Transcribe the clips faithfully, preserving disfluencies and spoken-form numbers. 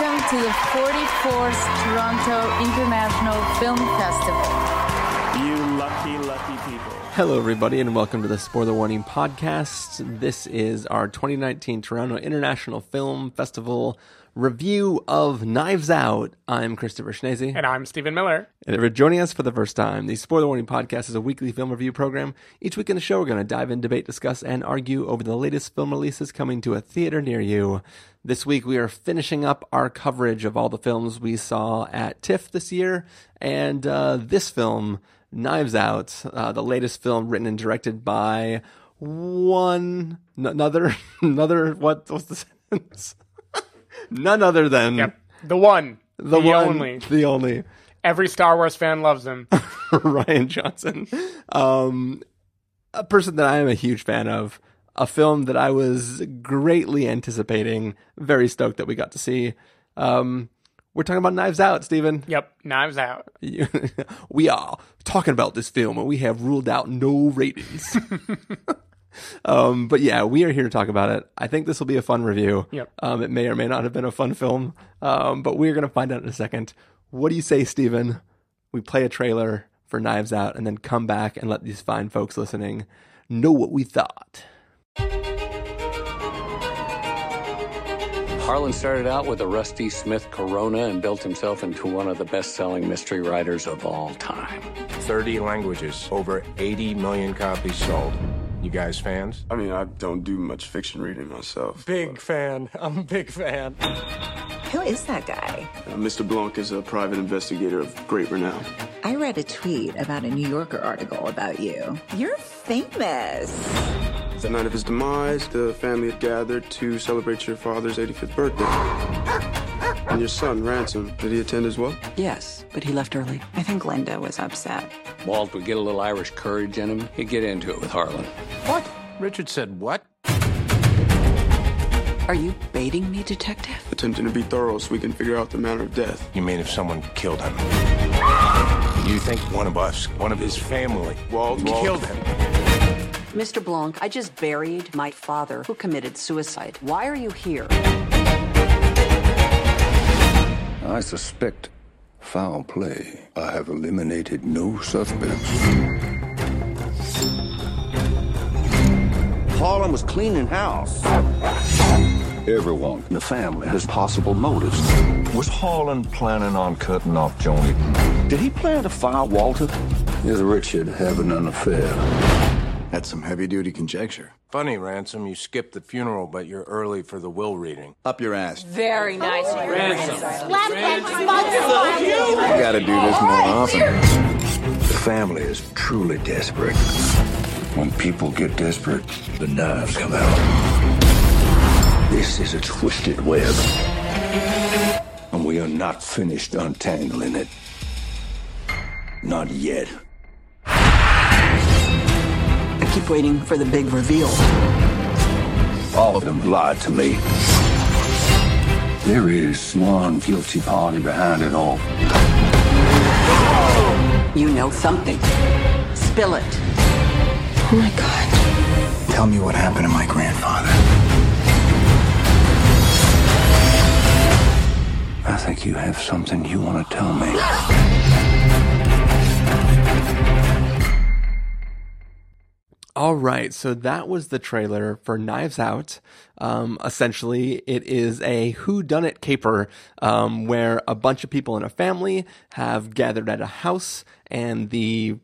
welcome to the forty-fourth Toronto International Film Festival. You lucky, lucky people. Hello, everybody, and welcome to the Spoiler Warning Podcast. This is our twenty nineteen Toronto International Film Festival review of Knives Out. I'm Christopher Schnese. And I'm Stephen Miller. And if you're joining us for the first time, the Spoiler Warning Podcast is a weekly film review program. Each week in the show, we're going to dive in, debate, discuss, and argue over the latest film releases coming to a theater near you. This week, we are finishing up our coverage of all the films we saw at TIFF this year, and uh, this film, Knives Out, uh, the latest film written and directed by one, n- another, another, what, what's the sentence? None other than... Yep. The one. The, the one. Only. The only. Every Star Wars fan loves him. Rian Johnson. Um, a person that I am a huge fan of. A film that I was greatly anticipating. Very stoked that we got to see. Um, we're talking about Knives Out, Stephen. Yep. Knives Out. We are talking about this film, and we have ruled out no ratings. Um, but yeah, we are here to talk about it. I think this will be a fun review. Yep. Um, it may or may not have been a fun film, um, but we're going to find out in a second. What do you say, Stephen? We play a trailer for Knives Out and then come back and let these fine folks listening know what we thought. Harlan started out with a Rusty Smith Corona and built himself into one of the best-selling mystery writers of all time. thirty languages, over eighty million copies sold. You guys fans? I mean, I don't do much fiction reading myself. Big but... fan. I'm a big fan. Who is that guy? Uh, Mister Blanc is a private investigator of great renown. I read a tweet about a New Yorker article about you. You're famous. The night of his demise, the family had gathered to celebrate your father's eighty-fifth birthday. And your son, Ransom, did he attend as well? Yes, but he left early. I think Linda was upset. Walt would get a little Irish courage in him. He'd get into it with Harlan. What? Richard said what? Are you baiting me, detective? Attempting to be thorough so we can figure out the manner of death. You mean if someone killed him? You think one of us, one of his family, Walt, Walt killed him? Mister Blanc, I just buried my father, who committed suicide. Why are you here? I suspect foul play. I have eliminated no suspects. Harlan was cleaning house. Everyone in the family has possible motives. Was Harlan planning on cutting off Joni? Did he plan to fire Walter? Is Richard having an affair? That's some heavy-duty conjecture. Funny, Ransom, you skipped the funeral, but you're early for the will reading. Up your ass. Very nice. Oh, Ransom. Ransom. Ransom. Ransom. I gotta do this more often. The family is truly desperate. When people get desperate, the knives come out. This is a twisted web. And we are not finished untangling it. Not yet. Keep waiting for the big reveal. All of them lied to me. There is one guilty party behind it all. You know something. Spill it. Oh my God. Tell me what happened to my grandfather. I think you have something you want to tell me. All right, so that was the trailer for Knives Out. Um, essentially, it is a whodunit caper um, where a bunch of people in a family have gathered at a house, and the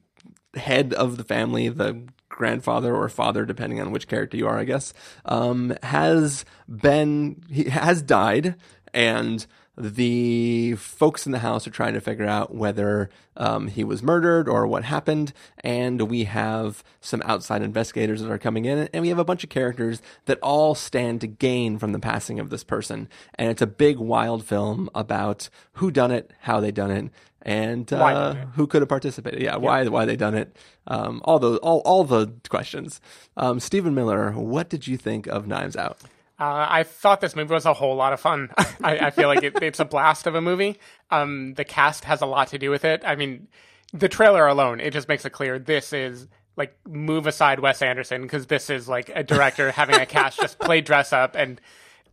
head of the family, the grandfather or father, depending on which character you are, I guess, um, has been he has died, and the folks in the house are trying to figure out whether um, he was murdered or what happened, and we have some outside investigators that are coming in, and we have a bunch of characters that all stand to gain from the passing of this person. And it's a big, wild film about who done it, how they done it, and uh, why done it? Who could have participated. Yeah, why yeah. why they done it, um, all, those, all, all the questions. Um, Stephen Miller, what did you think of Knives Out? Uh, I thought this movie was a whole lot of fun. I, I feel like it, it's a blast of a movie. Um, the cast has a lot to do with it. I mean, the trailer alone, it just makes it clear this is, like, move aside Wes Anderson, because this is, like, a director having a cast just play dress up and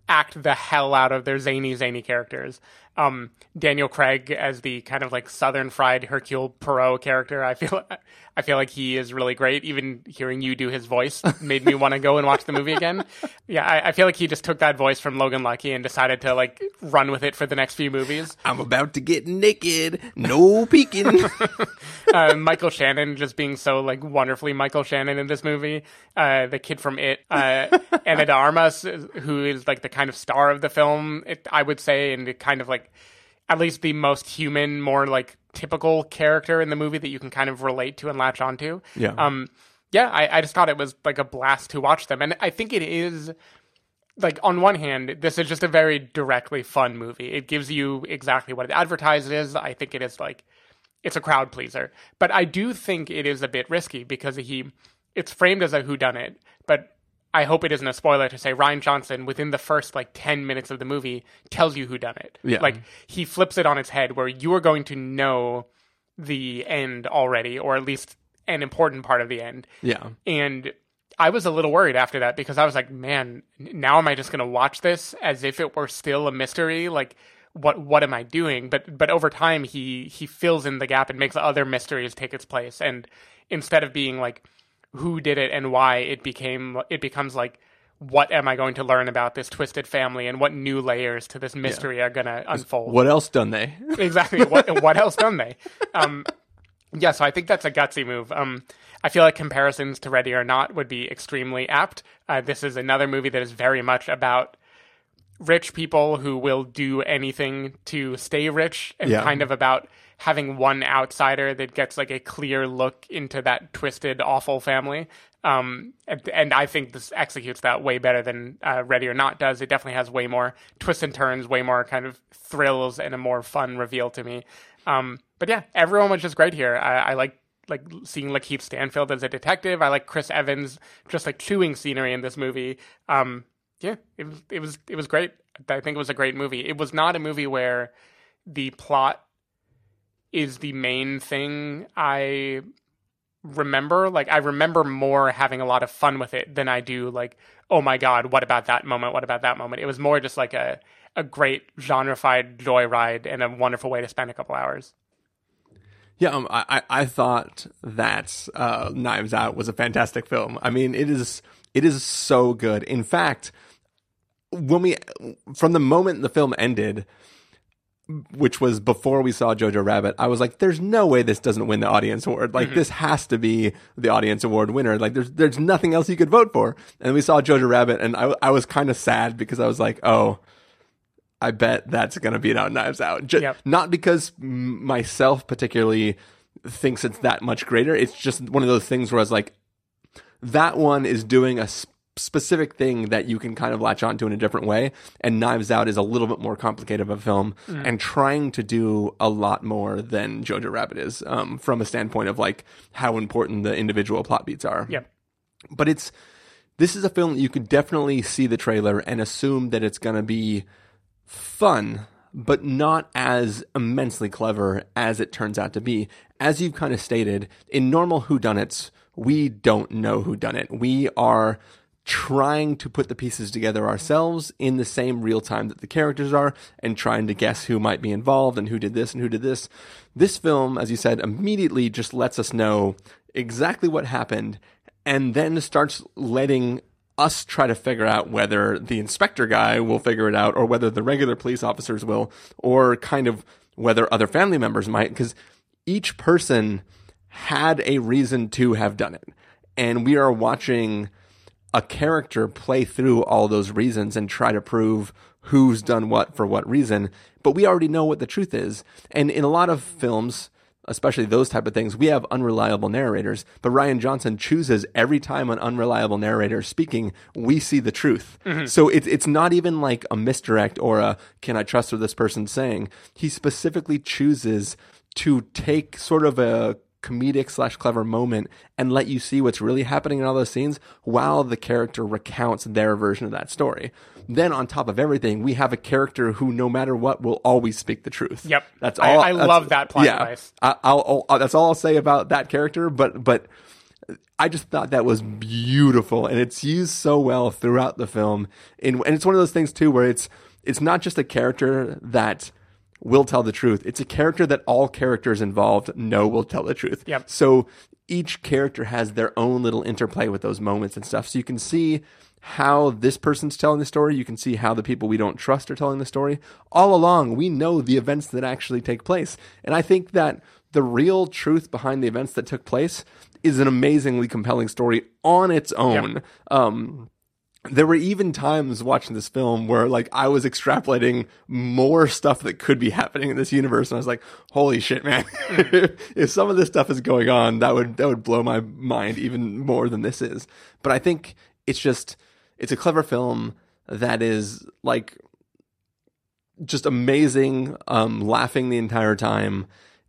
act the hell out of their zany, zany characters. Um, Daniel Craig as the kind of like Southern fried Hercule Poirot character. I feel, I feel like he is really great. Even hearing you do his voice made me want to go and watch the movie again. Yeah, I, I feel like he just took that voice from Logan Lucky and decided to like run with it for the next few movies. I'm about to get naked, no peeking. uh, Michael Shannon just being so like wonderfully Michael Shannon in this movie. Uh, the kid from It, uh, Ana de Armas, who is like the kind of star of the film, it, I would say, and it kind of like. At least the most human, more like typical character in the movie that you can kind of relate to and latch onto. Yeah. Um, yeah, I, I just thought it was like a blast to watch them. And I think it is like, on one hand, this is just a very directly fun movie. It gives you exactly what it advertised is. I think it is like, it's a crowd pleaser, but I do think it is a bit risky because he, it's framed as a whodunit, but I hope it isn't a spoiler to say Rian Johnson, within the first like ten minutes of the movie, tells you who done it. Yeah. Like he flips it on its head where you are going to know the end already, or at least an important part of the end. Yeah. And I was a little worried after that because I was like, man, now am I just going to watch this as if it were still a mystery? Like what, what am I doing? But, but over time he, he fills in the gap and makes other mysteries take its place. And instead of being like, who did it and why, it became it becomes like, what am I going to learn about this twisted family and what new layers to this mystery yeah. are going to unfold? What else done they? Exactly. What what else done they? Um, yeah, so I think that's a gutsy move. Um, I feel like comparisons to Ready or Not would be extremely apt. Uh, this is another movie that is very much about rich people who will do anything to stay rich and yeah. kind of about having one outsider that gets like a clear look into that twisted, awful family. Um, and, and I think this executes that way better than uh, Ready or Not does. It definitely has way more twists and turns, way more kind of thrills and a more fun reveal to me. Um, but yeah, everyone was just great here. I, I like like seeing Lakeith Stanfield as a detective. I like Chris Evans just like chewing scenery in this movie. Um, yeah, it was, it was, it was great. I think it was a great movie. It was not a movie where the plot is the main thing I remember. Like, I remember more having a lot of fun with it than I do, like, oh my God, what about that moment? What about that moment? It was more just like a, a great genre-fied joyride and a wonderful way to spend a couple hours. Yeah, um, I, I thought that uh, Knives Out was a fantastic film. I mean, it is it is so good. In fact, when we from the moment the film ended, which was before we saw Jojo Rabbit, I was like, there's no way this doesn't win the audience award. Like, mm-hmm. this has to be the audience award winner. Like, there's there's nothing else you could vote for. And we saw Jojo Rabbit, and I, I was kind of sad because I was like, oh, I bet that's going to beat out Knives Out. Just, yep. Not because myself particularly thinks it's that much greater. It's just one of those things where I was like, that one is doing a sp- specific thing that you can kind of latch onto in a different way, and Knives Out is a little bit more complicated of a film mm. and trying to do a lot more than Jojo Rabbit is um, from a standpoint of like how important the individual plot beats are. Yep. But it's this is a film that you could definitely see the trailer and assume that it's going to be fun, but not as immensely clever as it turns out to be. As you've kind of stated, in normal whodunits, we don't know who done it. We are trying to put the pieces together ourselves in the same real time that the characters are and trying to guess who might be involved and who did this and who did this. This film, as you said, immediately just lets us know exactly what happened and then starts letting us try to figure out whether the inspector guy will figure it out or whether the regular police officers will, or kind of whether other family members might, because each person had a reason to have done it. And we are watching a character play through all those reasons and try to prove who's done what for what reason, but we already know what the truth is. And in a lot of films, especially those type of things, we have unreliable narrators, but Rian Johnson chooses every time an unreliable narrator is speaking, we see the truth. Mm-hmm. So it's it's not even like a misdirect or a, can I trust what this person's saying? He specifically chooses to take sort of a comedic slash clever moment and let you see what's really happening in all those scenes while the character recounts their version of that story. Then on top of everything, we have a character who no matter what will always speak the truth. Yep. That's all. I, I that's, love that plot yeah, device. I, I'll, I'll, that's all I'll say about that character, but, but I just thought that was beautiful, and it's used so well throughout the film. And, and it's one of those things too where it's it's not just a character that will tell the truth. It's a character that all characters involved know will tell the truth. Yep. So each character has their own little interplay with those moments and stuff. So you can see how this person's telling the story. You can see how the people we don't trust are telling the story. All along, we know the events that actually take place. And I think that the real truth behind the events that took place is an amazingly compelling story on its own. Yep. Um, there were even times watching this film where, like, I was extrapolating more stuff that could be happening in this universe, and I was like, "Holy shit, man! If some of this stuff is going on, that would that would blow my mind even more than this is." But I think it's just it's a clever film that is like just amazing, um, laughing the entire time,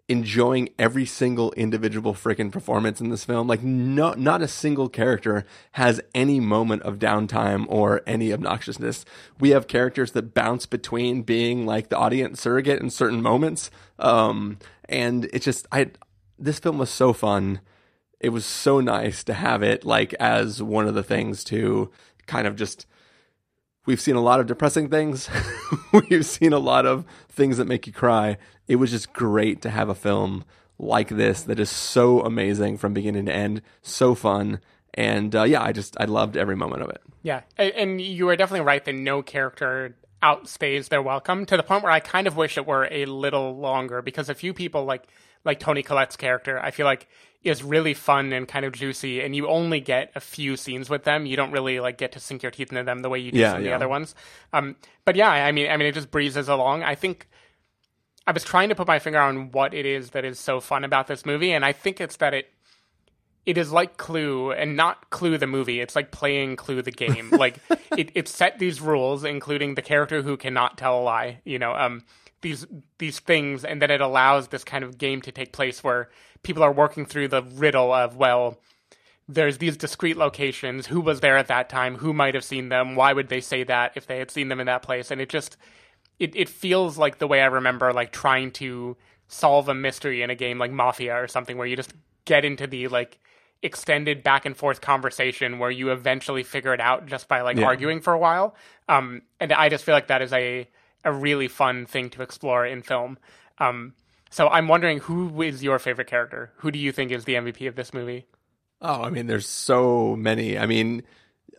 enjoying every single individual freaking performance in this film. Like, no, not a single character has any moment of downtime or any obnoxiousness. We have characters that bounce between being like the audience surrogate in certain moments. Um, and it's just, I, this film was so fun. It was so nice to have it like as one of the things to kind of just, we've seen a lot of depressing things. We've seen a lot of things that make you cry. It was just great to have a film like this that is so amazing from beginning to end, so fun. And uh, yeah, I just, I loved every moment of it. Yeah. And you are definitely right that no character outstays their welcome, to the point where I kind of wish it were a little longer, because a few people like, like Toni Collette's character, I feel like is really fun and kind of juicy, and you only get a few scenes with them. You don't really like get to sink your teeth into them the way you do yeah, some of yeah. the other ones. Um, but yeah, I mean, I mean, it just breezes along. I think I was trying to put my finger on what it is that is so fun about this movie, and I think it's that it it is like Clue, and not Clue the movie. It's like playing Clue the game. Like it, it set these rules, including the character who cannot tell a lie. You know. Um, these these things, and then it allows this kind of game to take place where people are working through the riddle of, well, there's these discrete locations, who was there at that time, who might have seen them, why would they say that if they had seen them in that place. And it just it, it feels like the way I remember like trying to solve a mystery in a game like Mafia or something, where you just get into the like extended back and forth conversation where you eventually figure it out just by like yeah. arguing for a while. Um and I just feel like that is a a really fun thing to explore in film. Um, so I'm wondering, who is your favorite character? Who do you think is the M V P of this movie? Oh, I mean, there's so many. I mean,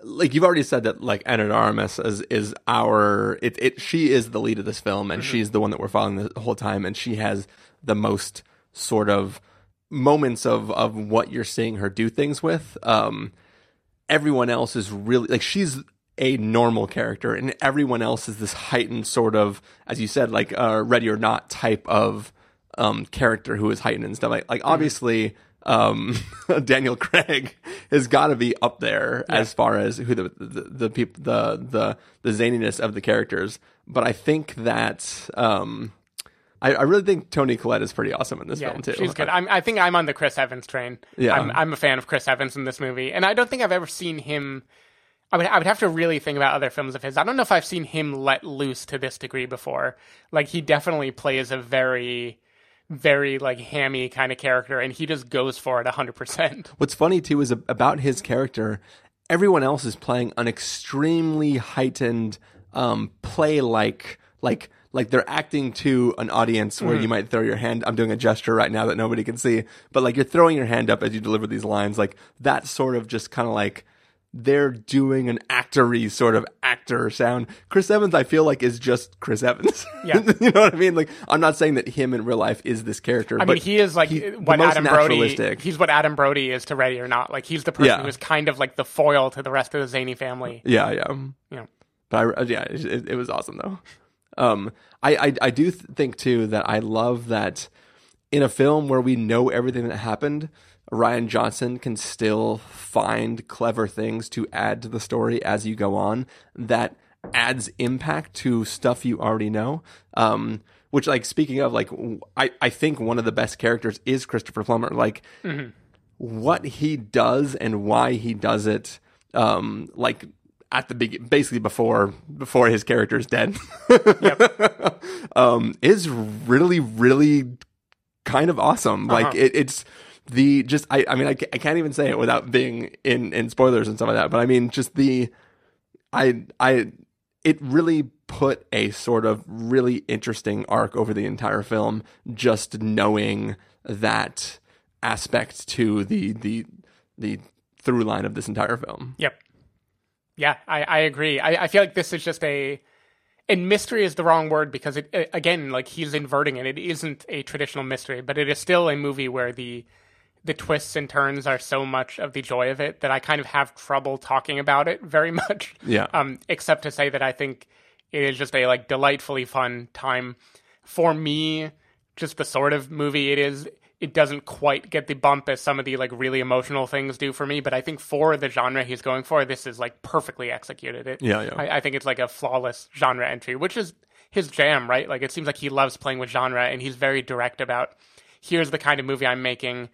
like you've already said that like Ana de Armas is, is our, it, it, she is the lead of this film, and mm-hmm. she's the one that we're following the whole time. And she has the most sort of moments of, of what you're seeing her do things with. Um, everyone else is really like, she's a normal character, and everyone else is this heightened sort of, as you said, like uh, Ready or Not type of um, character who is heightened and stuff. Like, like obviously, um, Daniel Craig has got to be up there yeah. as far as who the the the, peop- the the the zaniness of the characters. But I think that um, I, I really think Toni Collette is pretty awesome in this yeah, film too. She's good. I'm, I think I'm on the Chris Evans train. Yeah, I'm, I'm a fan of Chris Evans in this movie, and I don't think I've ever seen him. I would I would have to really think about other films of his. I don't know if I've seen him let loose to this degree before. Like, he definitely plays a very, very, like, hammy kind of character, and he just goes for it one hundred percent. What's funny, too, is about his character, everyone else is playing an extremely heightened um, play-like, like, like they're acting to an audience where mm-hmm. you might throw your hand. I'm doing a gesture right now that nobody can see, but, like, you're throwing your hand up as you deliver these lines. Like, that sort of just kind of, like, they're doing an actory sort of actor sound. Chris Evans, I feel like, is just Chris Evans. Yeah. You know what I mean? Like, I'm not saying that him in real life is this character. I but mean, he is like he, what Adam Brody. He's what Adam Brody is to Ready or Not. Like, he's the person yeah. who is kind of like the foil to the rest of the zany family. Yeah, yeah, yeah. But I, yeah, it, it was awesome though. Um, I, I, I do th- think too that I love that in a film where we know everything that happened, Rian Johnson can still find clever things to add to the story as you go on that adds impact to stuff you already know. Um, which, like, speaking of, like, I, I think one of the best characters is Christopher Plummer. Like, mm-hmm. what he does and why he does it, um, like, at the beginning, basically before before his character is dead, yep. um, is really, really kind of awesome. Uh-huh. Like, it, it's... the just I, I mean I, I can't even say it without being in in spoilers and stuff like that, but I mean just the I I it really put a sort of really interesting arc over the entire film, just knowing that aspect to the the the through line of this entire film. Yep. Yeah, I, I agree. I, I feel like this is just a, and mystery is the wrong word because it, again, like he's inverting it. It isn't a traditional mystery, but it is still a movie where the the twists and turns are so much of the joy of it that I kind of have trouble talking about it very much. Yeah. Um, except to say that I think it is just a like delightfully fun time for me. Just the sort of movie it is. It doesn't quite get the bump as some of the like really emotional things do for me, but I think for the genre he's going for, this is like perfectly executed. It, yeah, yeah. I, I think it's like a flawless genre entry, which is his jam, right? Like it seems like he loves playing with genre, and he's very direct about here's the kind of movie I'm making.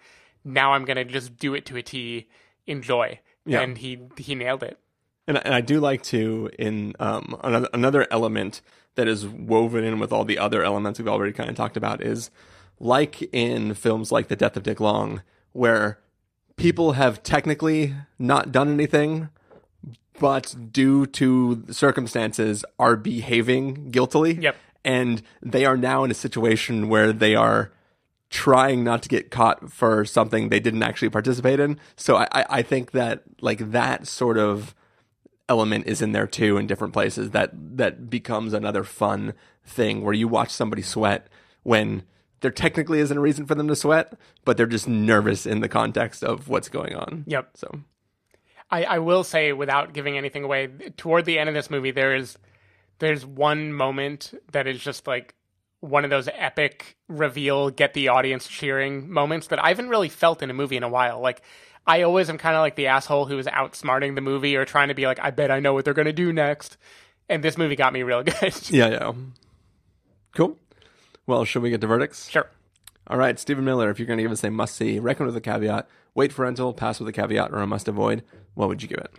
Now I'm gonna just do it to a T. Enjoy, yeah. And he he nailed it. And and I do like to in um another another element that is woven in with all the other elements we've already kind of talked about is, like in films like The Death of Dick Long, where people have technically not done anything, but due to circumstances are behaving guiltily. Yep. And they are now in a situation where they are trying not to get caught for something they didn't actually participate in. So I, I think that like that sort of element is in there too in different places. That that becomes another fun thing where you watch somebody sweat when there technically isn't a reason for them to sweat, but they're just nervous in the context of what's going on. Yep. So I, I will say, without giving anything away, toward the end of this movie, there is there's one moment that is just like one of those epic reveal, get the audience cheering moments that I haven't really felt in a movie in a while. Like, I always am kind of like the asshole who is outsmarting the movie or trying to be like, I bet I know what they're going to do next. And this movie got me real good. Yeah, yeah. Cool. Well, should we get to verdicts? Sure. All right, Stephen Miller, if you're going to give us a must-see, recommend with a caveat, wait for rental, pass with a caveat, or a must-avoid, what would you give it?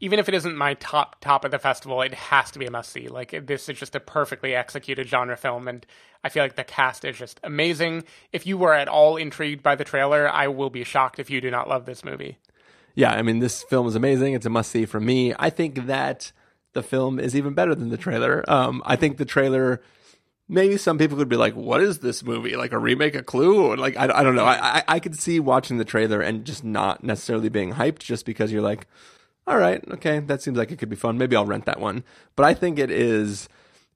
Even if it isn't my top top of the festival, it has to be a must-see. Like, this is just a perfectly executed genre film, and I feel like the cast is just amazing. If you were at all intrigued by the trailer, I will be shocked if you do not love this movie. Yeah, I mean, this film is amazing. It's a must-see for me. I think that the film is even better than the trailer. Um, I think the trailer... Maybe some people could be like, what is this movie? Like a remake of Clue? Or like, I, I don't know. I, I I could see watching the trailer and just not necessarily being hyped just because you're like, all right, okay, that seems like it could be fun. Maybe I'll rent that one. But I think it is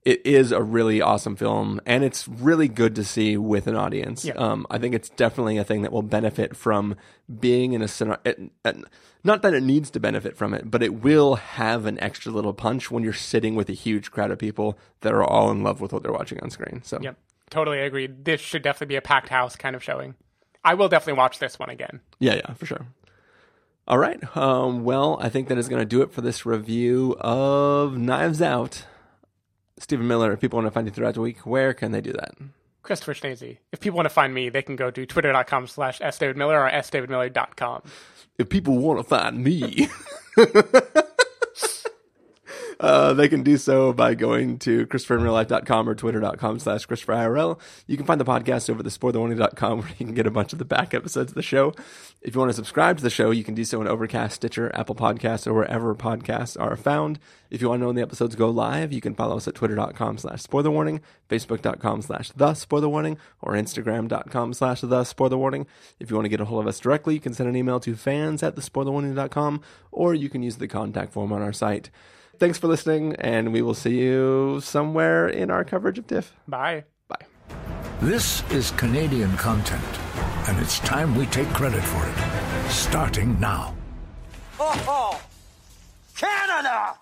it is a really awesome film, and it's really good to see with an audience. Yeah. Um, I think it's definitely a thing that will benefit from being in a scenario. Not that it needs to benefit from it, but it will have an extra little punch when you're sitting with a huge crowd of people that are all in love with what they're watching on screen. So, yep, totally agreed. This should definitely be a packed house kind of showing. I will definitely watch this one again. Yeah, yeah, for sure. All right. Um, well, I think that is going to do it for this review of Knives Out. Stephen Miller, if people want to find you throughout the week, where can they do that? Christopher Schnese. If people want to find me, they can go to twitter.com slash sdavidmiller or s david miller dot com. If people want to find me, uh, they can do so by going to christopher in real life dot com or twitter.com slash christopherirl. You can find the podcast over at the spoiler warning dot com where you can get a bunch of the back episodes of the show. If you want to subscribe to the show, you can do so on Overcast, Stitcher, Apple Podcasts, or wherever podcasts are found. If you want to know when the episodes go live, you can follow us at twitter.com slash spoiler warning, facebook.com slash the spoiler warning, or instagram.com slash the spoiler warning. If you want to get a hold of us directly, you can send an email to fans at the spoiler warning dot com, or you can use the contact form on our site. Thanks for listening, and we will see you somewhere in our coverage of TIFF. Bye. Bye. This is Canadian content, and it's time we take credit for it, starting now. Oh, oh. Canada!